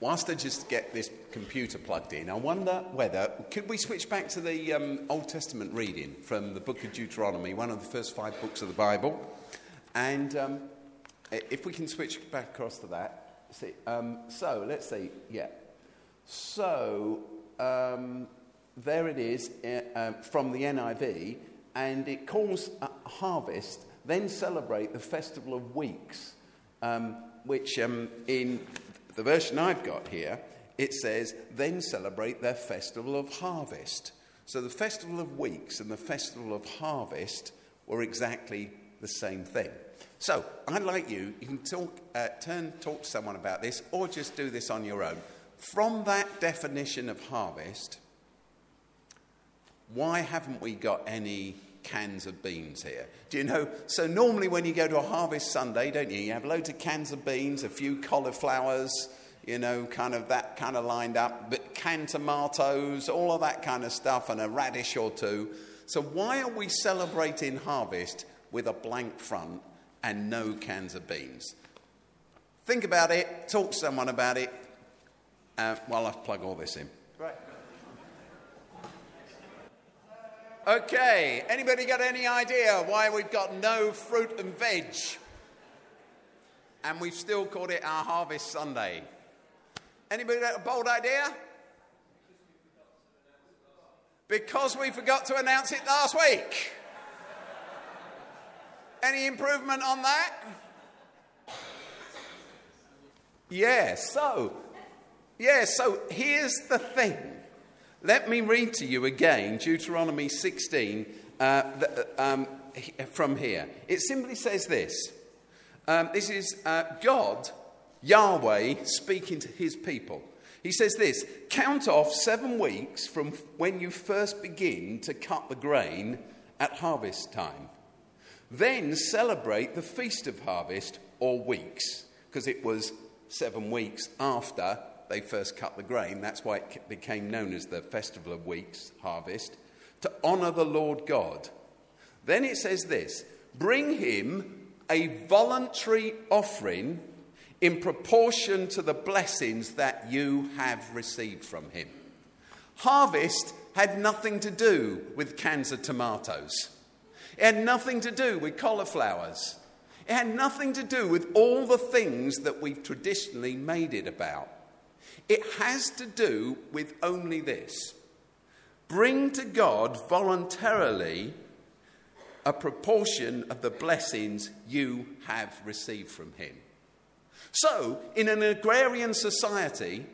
whilst I just get this computer plugged in, I wonder whether... Could we switch back to the Old Testament reading from the book of Deuteronomy, one of the first 5 books of the Bible? And if we can switch back across to that. See, so, let's see. Yeah. So, there it is from the NIV, and it calls harvest, then celebrate the Festival of Weeks, which in... The version I've got here, it says, then celebrate their festival of harvest. So the festival of weeks and the festival of harvest were exactly the same thing. So I'd like you can talk to someone about this or just do this on your own. From that definition of harvest, why haven't we got any cans of beans here? Do you know, so normally when you go to a harvest Sunday, don't you, you have loads of cans of beans, a few cauliflowers, you know, kind of that kind of lined up, but canned tomatoes, all of that kind of stuff, and a radish or two. So why are we celebrating harvest with a blank front and no cans of beans? Think about it, talk to someone about it, while I plug all this in. Right. Okay, anybody got any idea why we've got no fruit and veg? And we've still called it our Harvest Sunday. Anybody got a bold idea? Because we forgot to announce it last week. Any improvement on that? Yeah, so here's the thing. Let me read to you again Deuteronomy 16 from here. It simply says this. This is God, Yahweh, speaking to his people. He says this, count off 7 weeks from when you first begin to cut the grain at harvest time. Then celebrate the Feast of Harvest, or weeks, because it was 7 weeks after they first cut the grain. That's why it became known as the Festival of Weeks, Harvest, to honour the Lord God. Then it says this, bring him a voluntary offering in proportion to the blessings that you have received from him. Harvest had nothing to do with cans of tomatoes. It had nothing to do with cauliflowers. It had nothing to do with all the things that we've traditionally made it about. It has to do with only this. Bring to God voluntarily a proportion of the blessings you have received from him. So, in an agrarian society,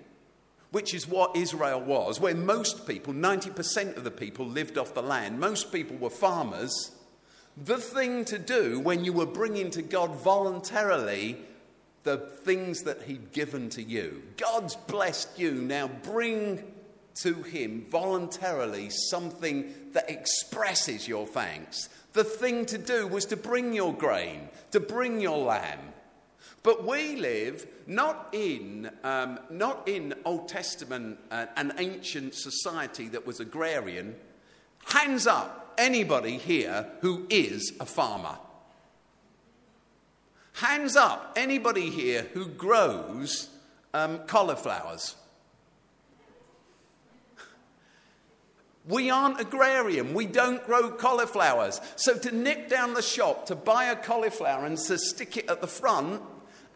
which is what Israel was, where most people, 90% of the people, lived off the land, most people were farmers, the thing to do when you were bringing to God voluntarily the things that he'd given to you. God's blessed you. Now bring to him voluntarily something that expresses your thanks. The thing to do was to bring your grain, to bring your lamb. But we live not in Old Testament, an ancient society that was agrarian. Hands up, anybody here who is a farmer. Hands up, anybody here who grows cauliflowers. We aren't agrarian. We don't grow cauliflowers. So to nip down the shop to buy a cauliflower and to stick it at the front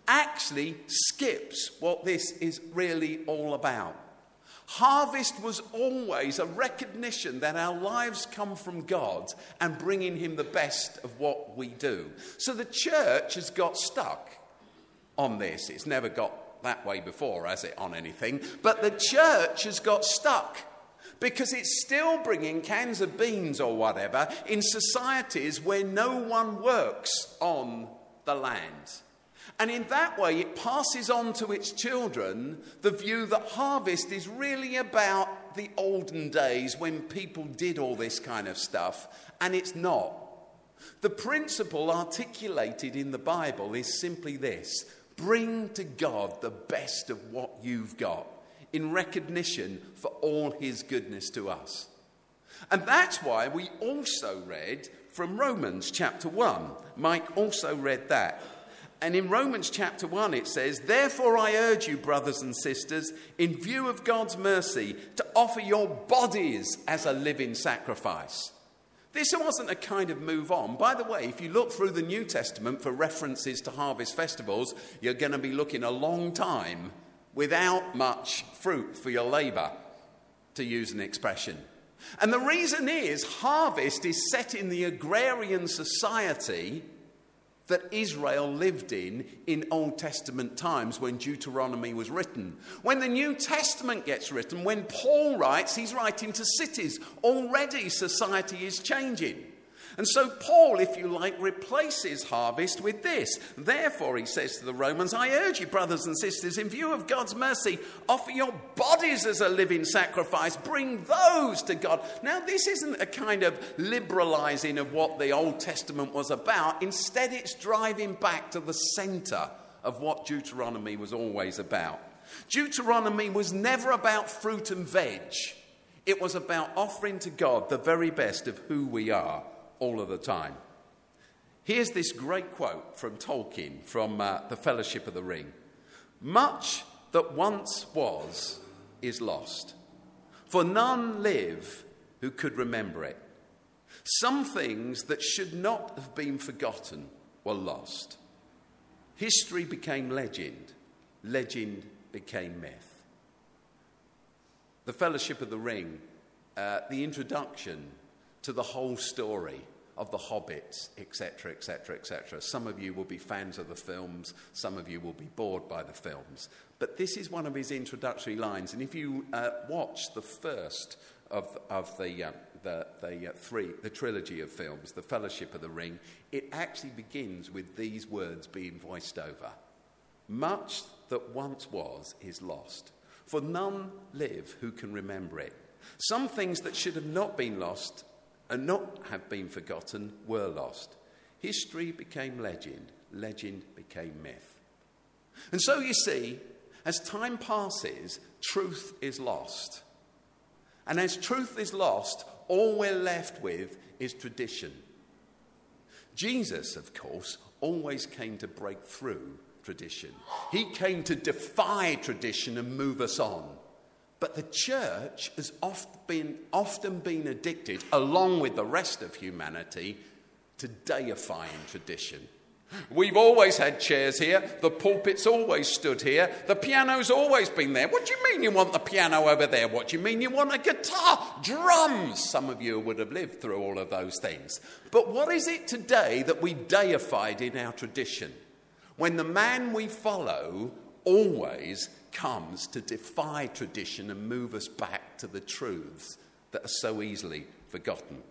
actually skips what this is really all about. Harvest was always a recognition that our lives come from God and bringing him the best of what we do. So the church has got stuck on this. It's never got that way before, has it, on anything? But the church has got stuck because it's still bringing cans of beans or whatever in societies where no one works on the land. And in that way, it passes on to its children the view that harvest is really about the olden days when people did all this kind of stuff, and it's not. The principle articulated in the Bible is simply this: bring to God the best of what you've got in recognition for all his goodness to us. And that's why we also read from Romans chapter 1. Mike also read that. And in Romans chapter 1 it says, "Therefore I urge you, brothers and sisters, in view of God's mercy, to offer your bodies as a living sacrifice." This wasn't a kind of move on. By the way, if you look through the New Testament for references to harvest festivals, you're going to be looking a long time without much fruit for your labour, to use an expression. And the reason is, harvest is set in the agrarian society that Israel lived in Old Testament times when Deuteronomy was written. When the New Testament gets written, when Paul writes, he's writing to cities. Already society is changing. And so Paul, if you like, replaces harvest with this. Therefore, he says to the Romans, "I urge you, brothers and sisters, in view of God's mercy, offer your bodies as a living sacrifice. Bring those to God." Now, this isn't a kind of liberalizing of what the Old Testament was about. Instead, it's driving back to the center of what Deuteronomy was always about. Deuteronomy was never about fruit and veg. It was about offering to God the very best of who we are, all of the time. Here's this great quote from Tolkien from The Fellowship of the Ring. "Much that once was is lost, for none live who could remember it. Some things that should not have been forgotten were lost. History became legend, legend became myth." The Fellowship of the Ring, the introduction to the whole story of the hobbits, etc., etc., etc. Some of you will be fans of the films, some of you will be bored by the films. But this is one of his introductory lines, and if you watch the first of the trilogy of films, The Fellowship of the Ring, it actually begins with these words being voiced over. "Much that once was is lost, for none live who can remember it. Some things that should have not been lost and not have been forgotten were lost. History became legend, legend became myth." And so you see, as time passes, truth is lost. And as truth is lost, all we're left with is tradition. Jesus, of course, always came to break through tradition. He came to defy tradition and move us on. But the church has often been addicted, along with the rest of humanity, to deifying tradition. We've always had chairs here. The pulpit's always stood here. The piano's always been there. What do you mean you want the piano over there? What do you mean you want a guitar? Drums! Some of you would have lived through all of those things. But what is it today that we've deified in our tradition? When the man we follow always comes to defy tradition and move us back to the truths that are so easily forgotten.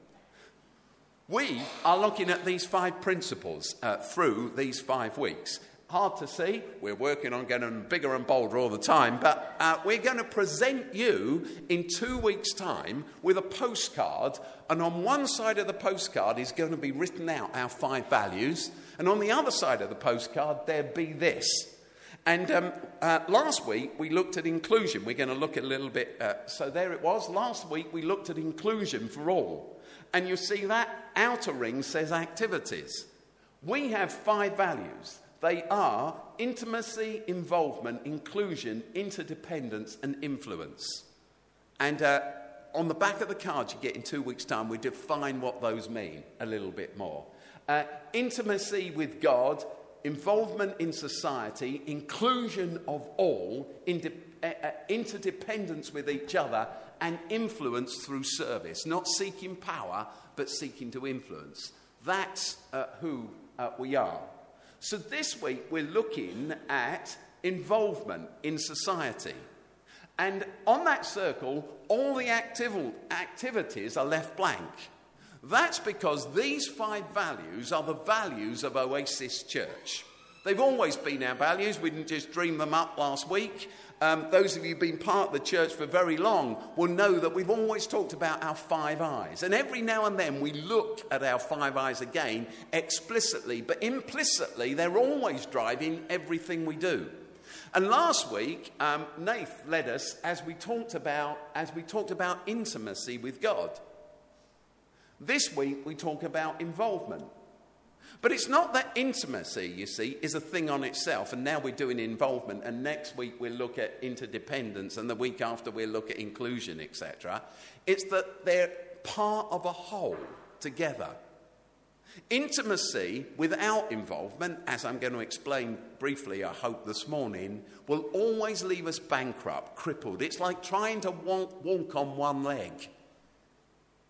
We are looking at these 5 principles through these 5 weeks. Hard to see, we're working on getting bigger and bolder all the time, but we're going to present you in 2 weeks' time with a postcard, and on one side of the postcard is going to be written out our 5 values, and on the other side of the postcard there'll be this. And last week we looked at inclusion. We're going to look at a little bit. So there it was. Last week we looked at inclusion for all. And you see that outer ring says activities. We have 5 values. They are intimacy, involvement, inclusion, interdependence and influence. And on the back of the card you get in 2 weeks' time, we define what those mean a little bit more. Intimacy with God, involvement in society, inclusion of all, interdependence with each other, and influence through service. Not seeking power, but seeking to influence. That's who we are. So this week we're looking at involvement in society. And on that circle, all the activities are left blank. That's because these 5 values are the values of Oasis Church. They've always been our values. We didn't just dream them up last week. Those of you who've been part of the church for very long will know that we've always talked about our 5 eyes. And every now and then we look at our 5 eyes again explicitly, but implicitly they're always driving everything we do. And last week, Nath led us as we talked about intimacy with God. This week we talk about involvement. But it's not that intimacy, you see, is a thing on itself, and now we're doing involvement, and next week we'll look at interdependence, and the week after we'll look at inclusion, etc. It's that they're part of a whole together. Intimacy without involvement, as I'm going to explain briefly, I hope, this morning, will always leave us bankrupt, crippled. It's like trying to walk on one leg.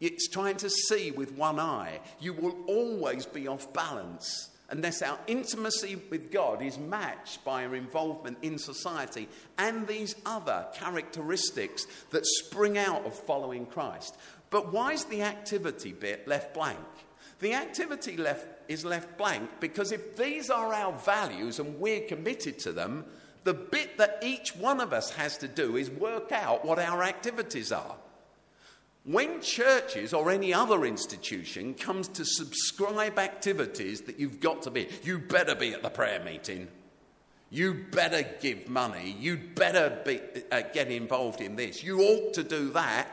It's trying to see with one eye. You will always be off balance unless our intimacy with God is matched by our involvement in society and these other characteristics that spring out of following Christ. But why is the activity bit left blank? The activity is left blank because if these are our values and we're committed to them, the bit that each one of us has to do is work out what our activities are. When churches or any other institution comes to subscribe activities that you've got to be, you better be at the prayer meeting, you better give money, you better be, get involved in this, you ought to do that.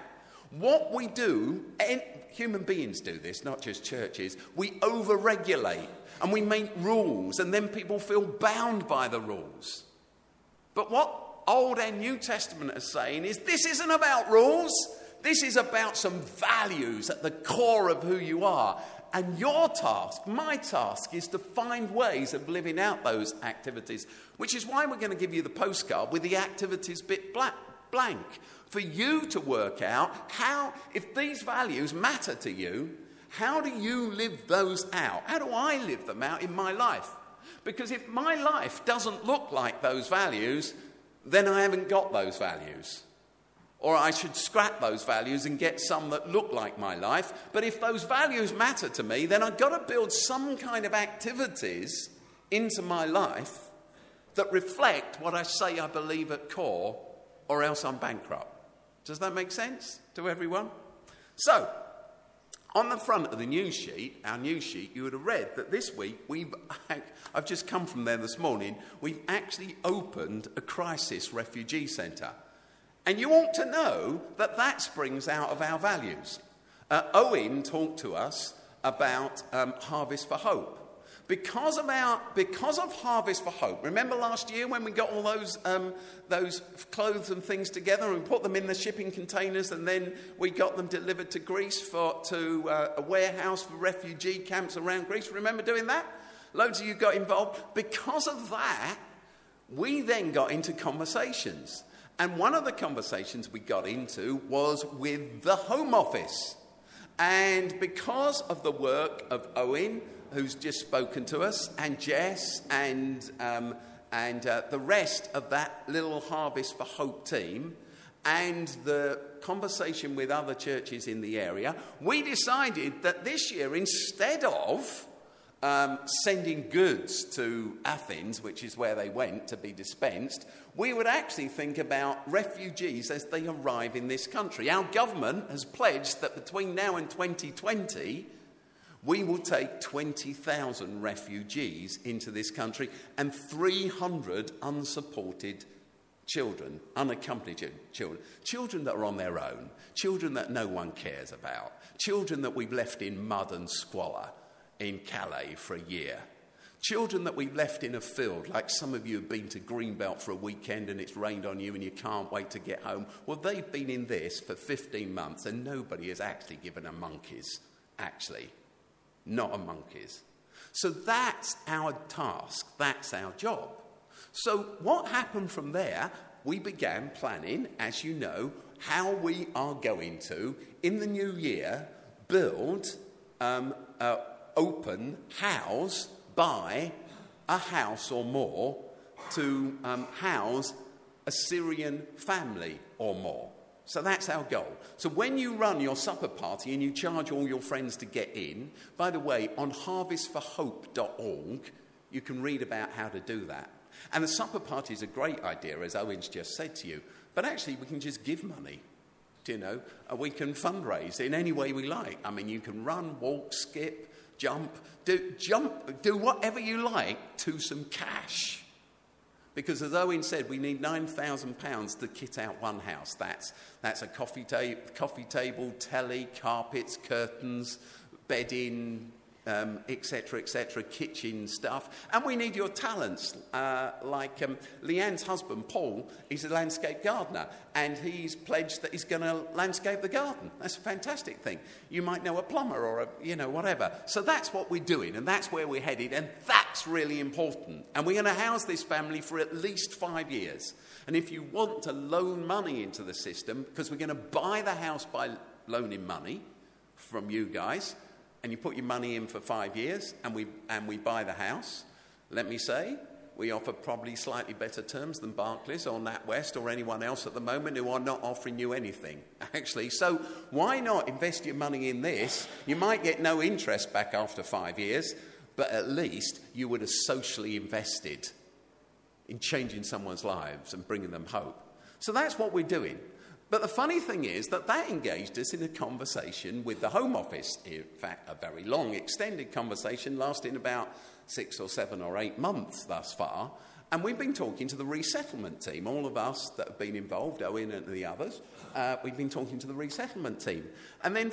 What we do, and human beings do this, not just churches, we over-regulate and we make rules and then people feel bound by the rules. But what Old and New Testament are saying is this isn't about rules, this is about some values at the core of who you are. And your task, my task, is to find ways of living out those activities, which is why we're going to give you the postcard with the activities bit blank. For you to work out how, if these values matter to you, how do you live those out? How do I live them out in my life? Because if my life doesn't look like those values, then I haven't got those values. Or I should scrap those values and get some that look like my life. But if those values matter to me, then I've got to build some kind of activities into my life that reflect what I say I believe at core, or else I'm bankrupt. Does that make sense to everyone? So, on the front of the news sheet, our news sheet, you would have read that this week, I've just come from there this morning, we've actually opened a crisis refugee centre. And you ought to know that that springs out of our values. Owen talked to us about Harvest for Hope. Because of Harvest for Hope, remember last year when we got all those clothes and things together and we put them in the shipping containers and then we got them delivered to Greece to a warehouse for refugee camps around Greece. Remember doing that? Loads of you got involved. Because of that, we then got into conversations. And one of the conversations we got into was with the Home Office. And because of the work of Owen, who's just spoken to us, and Jess, and the rest of that little Harvest for Hope team, and the conversation with other churches in the area, we decided that this year, instead of sending goods to Athens, which is where they went to be dispensed, we would actually think about refugees as they arrive in this country. Our government has pledged that between now and 2020... we will take 20,000 refugees into this country and 300 unsupported children, unaccompanied children, children that are on their own, children that no one cares about, children that we've left in mud and squalor in Calais for a year, children that we've left in a field, like some of you have been to Greenbelt for a weekend and it's rained on you and you can't wait to get home. Well, they've been in this for 15 months and nobody has actually given a monkey's, not a monkey's. So that's our task, that's our job. So what happened from there, we began planning, as you know, how we are going to, in the new year, build, open, house, buy a house or more to house a Syrian family or more. So that's our goal. So when you run your supper party and you charge all your friends to get in, by the way, on harvestforhope.org, you can read about how to do that. And the supper party is a great idea, as Owen's just said to you. But actually, we can just give money, you know. We can fundraise in any way we like. I mean, you can run, walk, skip, jump, do whatever you like to some cash. Because as Owen said, we need £9,000 to kit out one house. That's a coffee table, telly, carpets, curtains, bedding, etc., kitchen stuff. And we need your talents. Leanne's husband, Paul, is a landscape gardener, and he's pledged that he's going to landscape the garden. That's a fantastic thing. You might know a plumber or, whatever. So that's what we're doing, and that's where we're headed, and that's really important. And we're going to house this family for at least 5 years. And if you want to loan money into the system, because we're going to buy the house by loaning money from you guys, and you put your money in for 5 years, and we buy the house, let me say, we offer probably slightly better terms than Barclays or NatWest or anyone else at the moment who are not offering you anything, actually. So why not invest your money in this? You might get no interest back after 5 years, but at least you would have socially invested in changing someone's lives and bringing them hope. So that's what we're doing. But the funny thing is that engaged us in a conversation with the Home Office, in fact, a very long, extended conversation lasting about 6 or 7 or 8 months thus far. And we've been talking to the resettlement team, all of us that have been involved, Owen and the others, we've been talking to the resettlement team. And then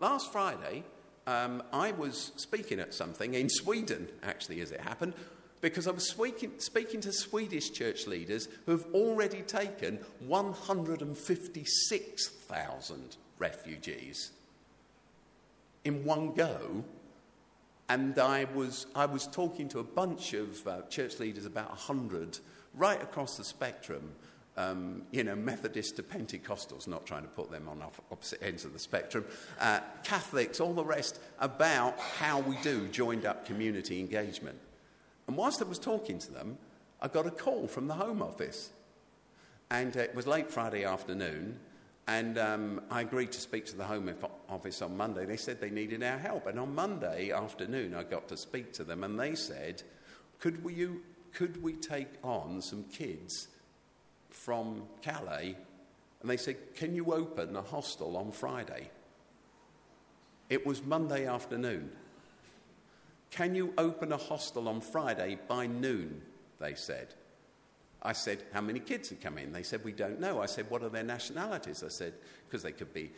last Friday, I was speaking at something in Sweden, actually, as it happened, because I was speaking to Swedish church leaders who have already taken 156,000 refugees in one go. And I was talking to a bunch of church leaders, about 100, right across the spectrum, Methodists to Pentecostals, not trying to put them on opposite ends of the spectrum, Catholics, all the rest, about how we do joined-up community engagement. And whilst I was talking to them, I got a call from the Home Office. And it was late Friday afternoon, and I agreed to speak to the Home Office on Monday. They said they needed our help. And on Monday afternoon, I got to speak to them, and they said, could we take on some kids from Calais? And they said, can you open a hostel on Friday? It was Monday afternoon. Can you open a hostel on Friday by noon, they said. I said, how many kids have come in? They said, we don't know. I said, what are their nationalities? I said, because they could be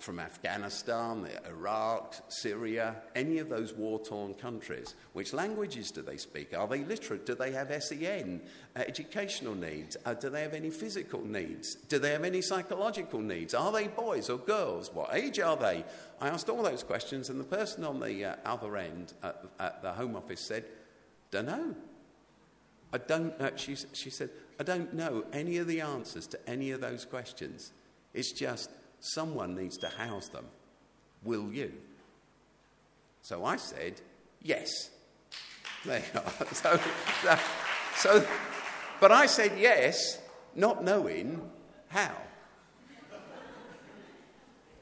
from Afghanistan, Iraq, Syria, any of those war-torn countries. Which languages do they speak? Are they literate? Do they have SEN, educational needs? Do they have any physical needs? Do they have any psychological needs? Are they boys or girls? What age are they? I asked all those questions, and the person on the other end at the Home Office said, don't know. I don't know. She said, I don't know any of the answers to any of those questions. It's just someone needs to house them. Will you? So I said, yes. There you are. But I said yes, not knowing how.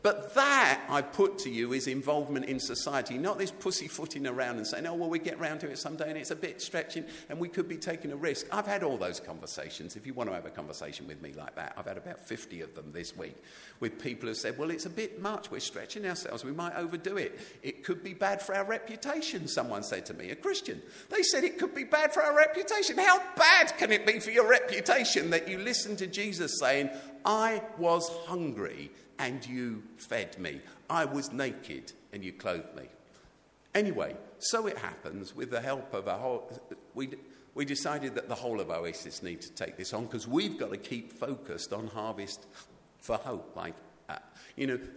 But that, I put to you, is involvement in society, not this pussyfooting around and saying, oh, well, we get round to it someday and it's a bit stretching and we could be taking a risk. I've had all those conversations. If you want to have a conversation with me like that, I've had about 50 of them this week with people who said, well, it's a bit much. We're stretching ourselves. We might overdo it. It could be bad for our reputation, someone said to me, a Christian. They said it could be bad for our reputation. How bad can it be for your reputation that you listen to Jesus saying, I was hungry and you fed me. I was naked and you clothed me. Anyway, so it happens with the help of a whole... We decided that the whole of Oasis need to take this on because we've got to keep focused on Harvest for Hope.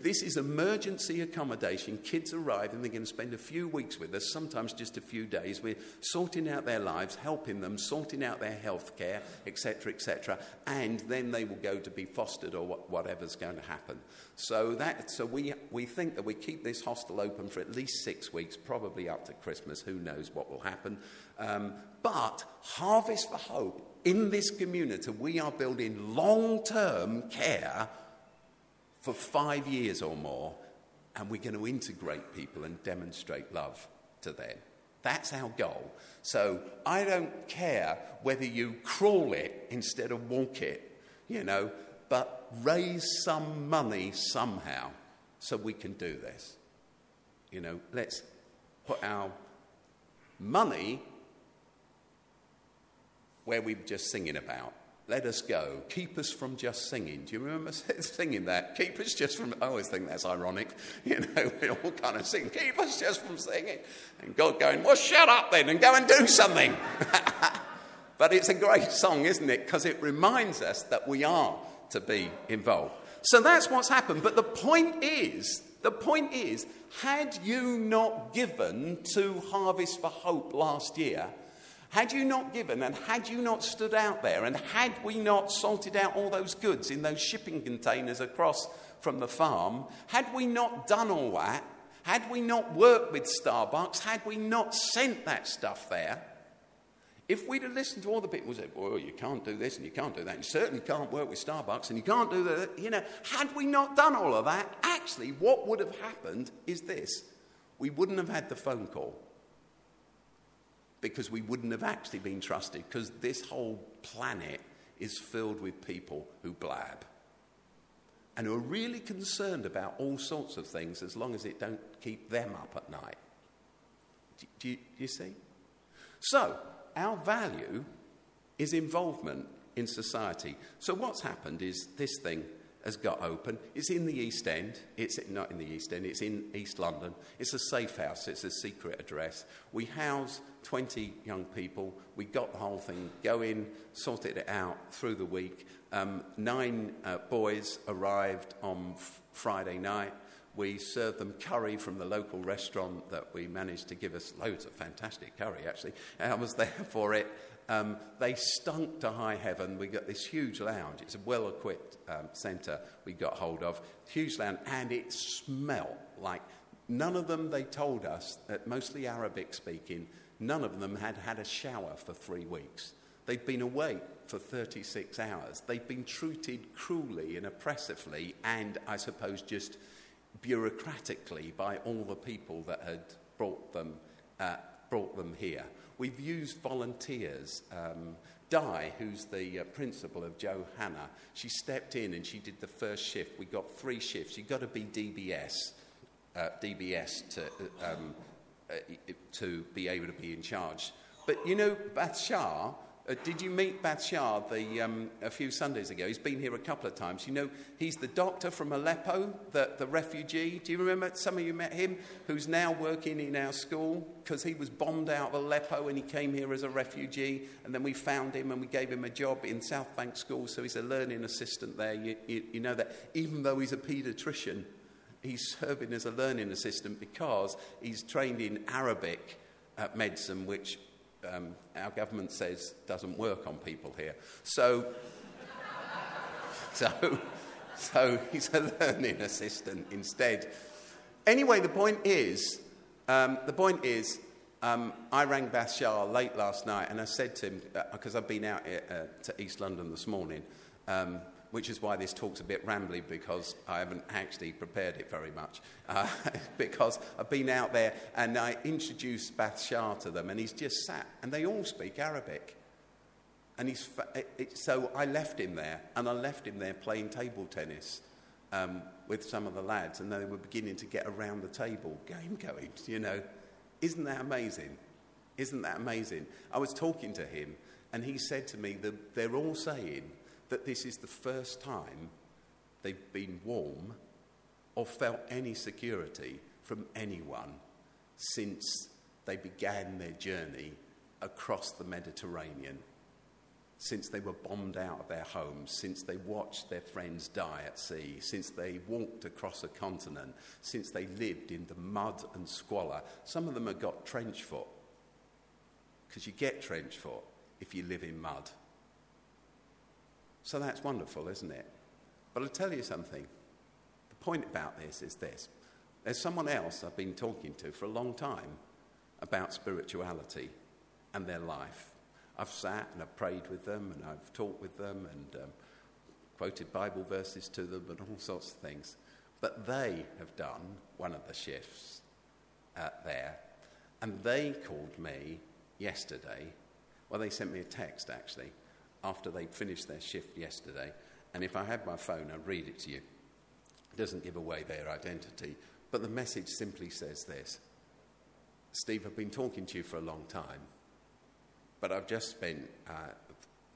This is emergency accommodation. Kids arrive and they're going to spend a few weeks with us, sometimes just a few days. We're sorting out their lives, helping them, sorting out their health care, etc., and then they will go to be fostered or whatever's going to happen. So we think that we keep this hostel open for at least 6 weeks, probably up to Christmas. Who knows what will happen? But Harvest for Hope, in this community, we are building long-term care for 5 years or more, and we're going to integrate people and demonstrate love to them. That's our goal. So I don't care whether you crawl it instead of walk it, but raise some money somehow so we can do this. Let's put our money where we were just singing about. let us go. Keep us from just singing. Do you remember singing that? Keep us just from... I always think that's ironic. You know, we all kind of sing, keep us just from singing. And God going, well, shut up then and go and do something. But it's a great song, isn't it? Because it reminds us that we are to be involved. So that's what's happened. But the point is, had you not given to Harvest for Hope last year, had you not given and had you not stood out there and had we not sorted out all those goods in those shipping containers across from the farm, had we not done all that, had we not worked with Starbucks, had we not sent that stuff there, if we'd have listened to all the people who said, well, you can't do this and you can't do that, and you certainly can't work with Starbucks and you can't do that, you know, had we not done all of that, actually what would have happened is this. We wouldn't have had the phone call because we wouldn't have actually been trusted because this whole planet is filled with people who blab and who are really concerned about all sorts of things as long as it don't keep them up at night. Do you see? So... our value is involvement in society. So what's happened is this thing has got open. It's in the East End. It's not in the East End. It's in East London. It's a safe house. It's a secret address. We house 20 young people. We got the whole thing going, sorted it out through the week. 9 boys arrived on Friday night. We served them curry from the local restaurant that we managed to give us loads of fantastic curry, actually. And I was there for it. They stunk to high heaven. We got this huge lounge. It's a well-equipped centre we got hold of. Huge lounge, and it smelled like none of them, they told us, that mostly Arabic speaking, none of them had had a shower for 3 weeks. They'd been awake for 36 hours. They'd been treated cruelly and oppressively and, I suppose, just... bureaucratically by all the people that had brought them here. We've used volunteers. Di, who's the principal of Johanna, she stepped in and she did the first shift. We got 3 shifts. You've got to be DBS to be able to be in charge. But you know, Bashar... did you meet Bashar a few Sundays ago? He's been here a couple of times. You know, he's the doctor from Aleppo, the refugee. Do you remember? Some of you met him, who's now working in our school because he was bombed out of Aleppo and he came here as a refugee. And then we found him and we gave him a job in South Bank School. So he's a learning assistant there. You know that. Even though he's a paediatrician, he's serving as a learning assistant because he's trained in Arabic medicine, which... our government says doesn't work on people here. So he's a learning assistant instead. Anyway, the point is, I rang Bashar late last night and I said to him, because I've been out to East London this morning, which is why this talk's a bit rambly, because I haven't actually prepared it very much, because I've been out there and I introduced Bashar to them and he's just sat, and they all speak Arabic. And so I left him there, playing table tennis with some of the lads, and they were beginning to get around the table game going, you know. Isn't that amazing? I was talking to him and he said to me that they're all saying... that this is the first time they've been warm or felt any security from anyone since they began their journey across the Mediterranean, since they were bombed out of their homes, since they watched their friends die at sea, since they walked across a continent, since they lived in the mud and squalor. Some of them have got trench foot, because you get trench foot if you live in mud. So that's wonderful, isn't it? But I'll tell you something. The point about this is this. There's someone else I've been talking to for a long time about spirituality and their life. I've sat and I've prayed with them and I've talked with them and quoted Bible verses to them and all sorts of things. But they have done one of the shifts there. And they called me yesterday. Well, they sent me a text, actually, after they finished their shift yesterday. And if I had my phone, I'd read it to you. It doesn't give away their identity. But the message simply says this. Steve, I've been talking to you for a long time, but I've just spent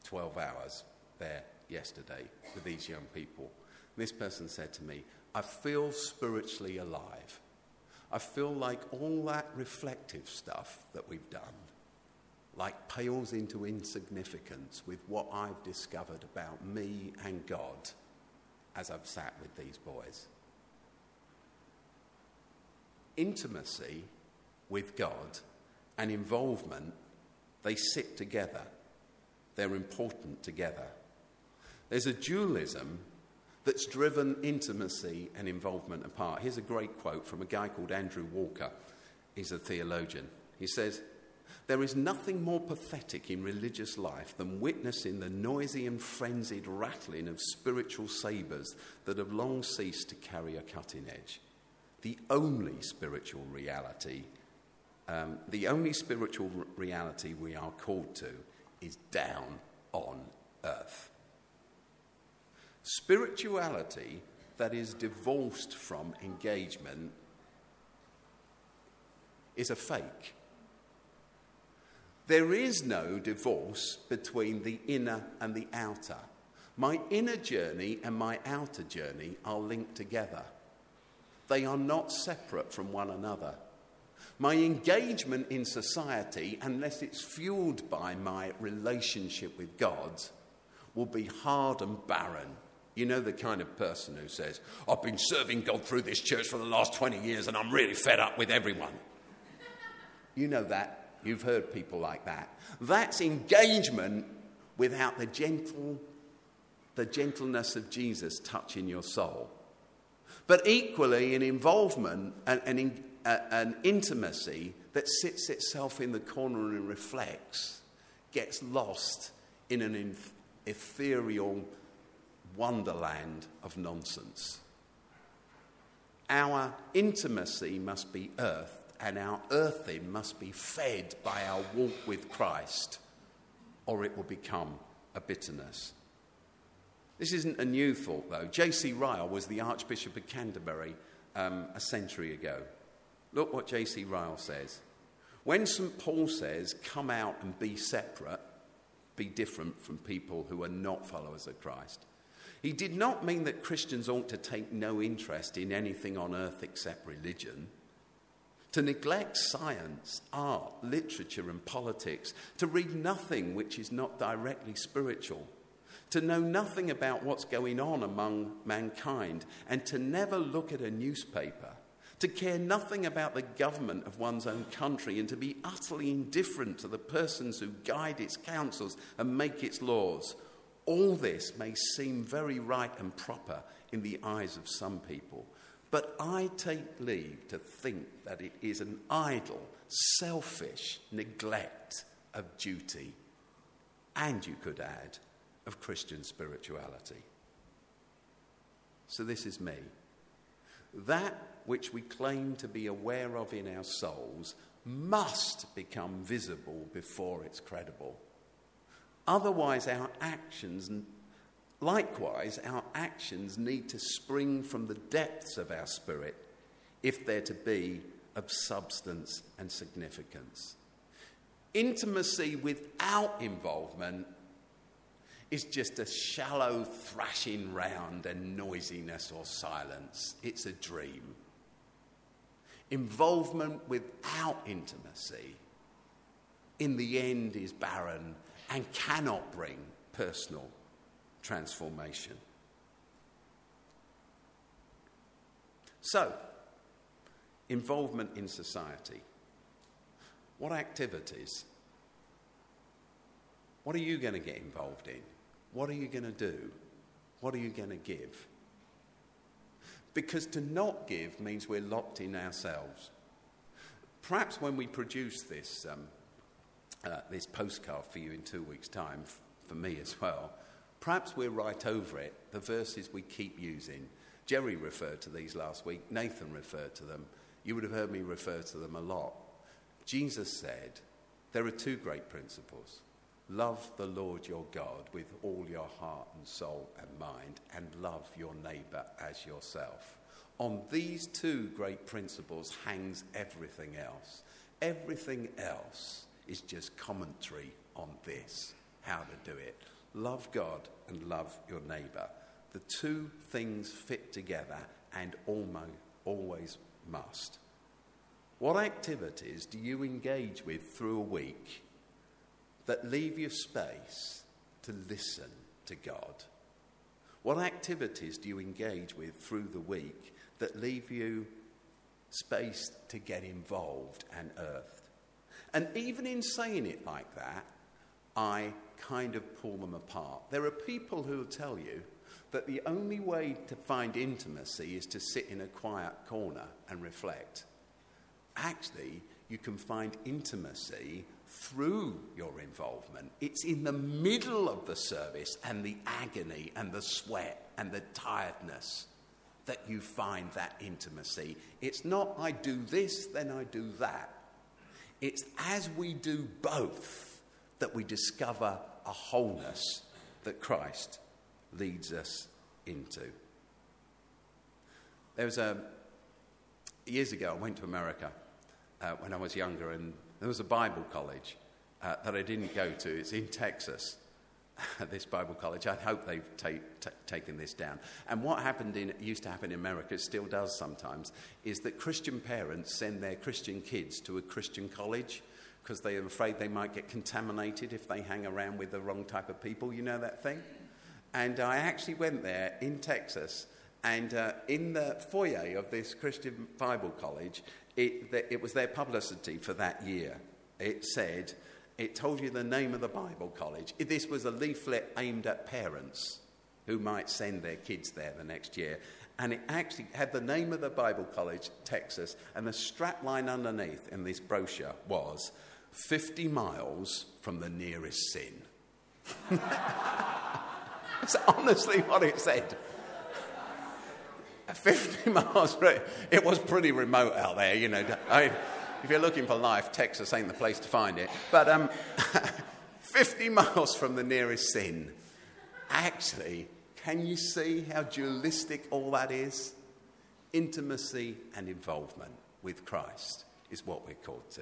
12 hours there yesterday with these young people. This person said to me, I feel spiritually alive. I feel like all that reflective stuff that we've done like pales into insignificance with what I've discovered about me and God as I've sat with these boys. Intimacy with God and involvement, they sit together. They're important together. There's a dualism that's driven intimacy and involvement apart. Here's a great quote from a guy called Andrew Walker. He's a theologian. He says, there is nothing more pathetic in religious life than witnessing the noisy and frenzied rattling of spiritual sabres that have long ceased to carry a cutting edge. The only spiritual reality we are called to is down on earth. Spirituality that is divorced from engagement is a fake. There is no divorce between the inner and the outer. My inner journey and my outer journey are linked together. They are not separate from one another. My engagement in society, unless it's fueled by my relationship with God, will be hard and barren. You know, the kind of person who says, I've been serving God through this church for the last 20 years and I'm really fed up with everyone. You know that. You've heard people like that. That's engagement without the gentleness of Jesus touching your soul. But equally, an involvement and an intimacy that sits itself in the corner and reflects gets lost in an ethereal wonderland of nonsense. Our intimacy must be earthed, and our earthing must be fed by our walk with Christ, or it will become a bitterness. This isn't a new thought, though. J.C. Ryle was the Archbishop of Canterbury a century ago. Look what J.C. Ryle says. When St. Paul says, come out and be separate, be different from people who are not followers of Christ, he did not mean that Christians ought to take no interest in anything on earth except religion. To neglect science, art, literature and politics, to read nothing which is not directly spiritual, to know nothing about what's going on among mankind, and to never look at a newspaper, to care nothing about the government of one's own country, and to be utterly indifferent to the persons who guide its councils and make its laws. All this may seem very right and proper in the eyes of some people. But I take leave to think that it is an idle, selfish neglect of duty, and you could add, of Christian spirituality. So this is me. That which we claim to be aware of in our souls must become visible before it's credible. Otherwise, our actions need to spring from the depths of our spirit if they're to be of substance and significance. Intimacy without involvement is just a shallow thrashing round and noisiness or silence. It's a dream. Involvement without intimacy, in the end, is barren and cannot bring personal transformation. So, involvement in society. What activities? What are you going to get involved in? What are you going to do? What are you going to give? Because to not give means we're locked in ourselves. Perhaps when we produce this this postcard for you in 2 weeks' time, for me as well, perhaps we're right over it, the verses we keep using. Jerry referred to these last week. Nathan referred to them. You would have heard me refer to them a lot. Jesus said, there are two great principles. Love the Lord your God with all your heart and soul and mind, and love your neighbour as yourself. On these two great principles hangs everything else. Everything else is just commentary on this, how to do it. Love God and love your neighbour. The two things fit together and always must. What activities do you engage with through a week that leave you space to listen to God? What activities do you engage with through the week that leave you space to get involved and earthed? And even in saying it like that, I kind of pull them apart. There are people who will tell you that the only way to find intimacy is to sit in a quiet corner and reflect. Actually, you can find intimacy through your involvement. It's in the middle of the service and the agony and the sweat and the tiredness that you find that intimacy. It's not I do this, then I do that. It's as we do both that we discover a wholeness that Christ leads us into. There was years ago I went to America when I was younger, and there was a Bible college that I didn't go to. It's in Texas, this Bible college. I hope they've taken this down. And what happened used to happen in America, it still does sometimes, is that Christian parents send their Christian kids to a Christian college because they are afraid they might get contaminated if they hang around with the wrong type of people. You know that thing? And I actually went there in Texas, and in the foyer of this Christian Bible college, it was their publicity for that year. It told you the name of the Bible college. This was a leaflet aimed at parents who might send their kids there the next year. And it actually had the name of the Bible college, Texas, and the strapline underneath in this brochure was 50 miles from the nearest sin. That's honestly what it said. 50 miles, it was pretty remote out there, you know. I mean, if you're looking for life, Texas ain't the place to find it. But 50 miles from the nearest sin. Actually, can you see how dualistic all that is? Intimacy and involvement with Christ is what we're called to.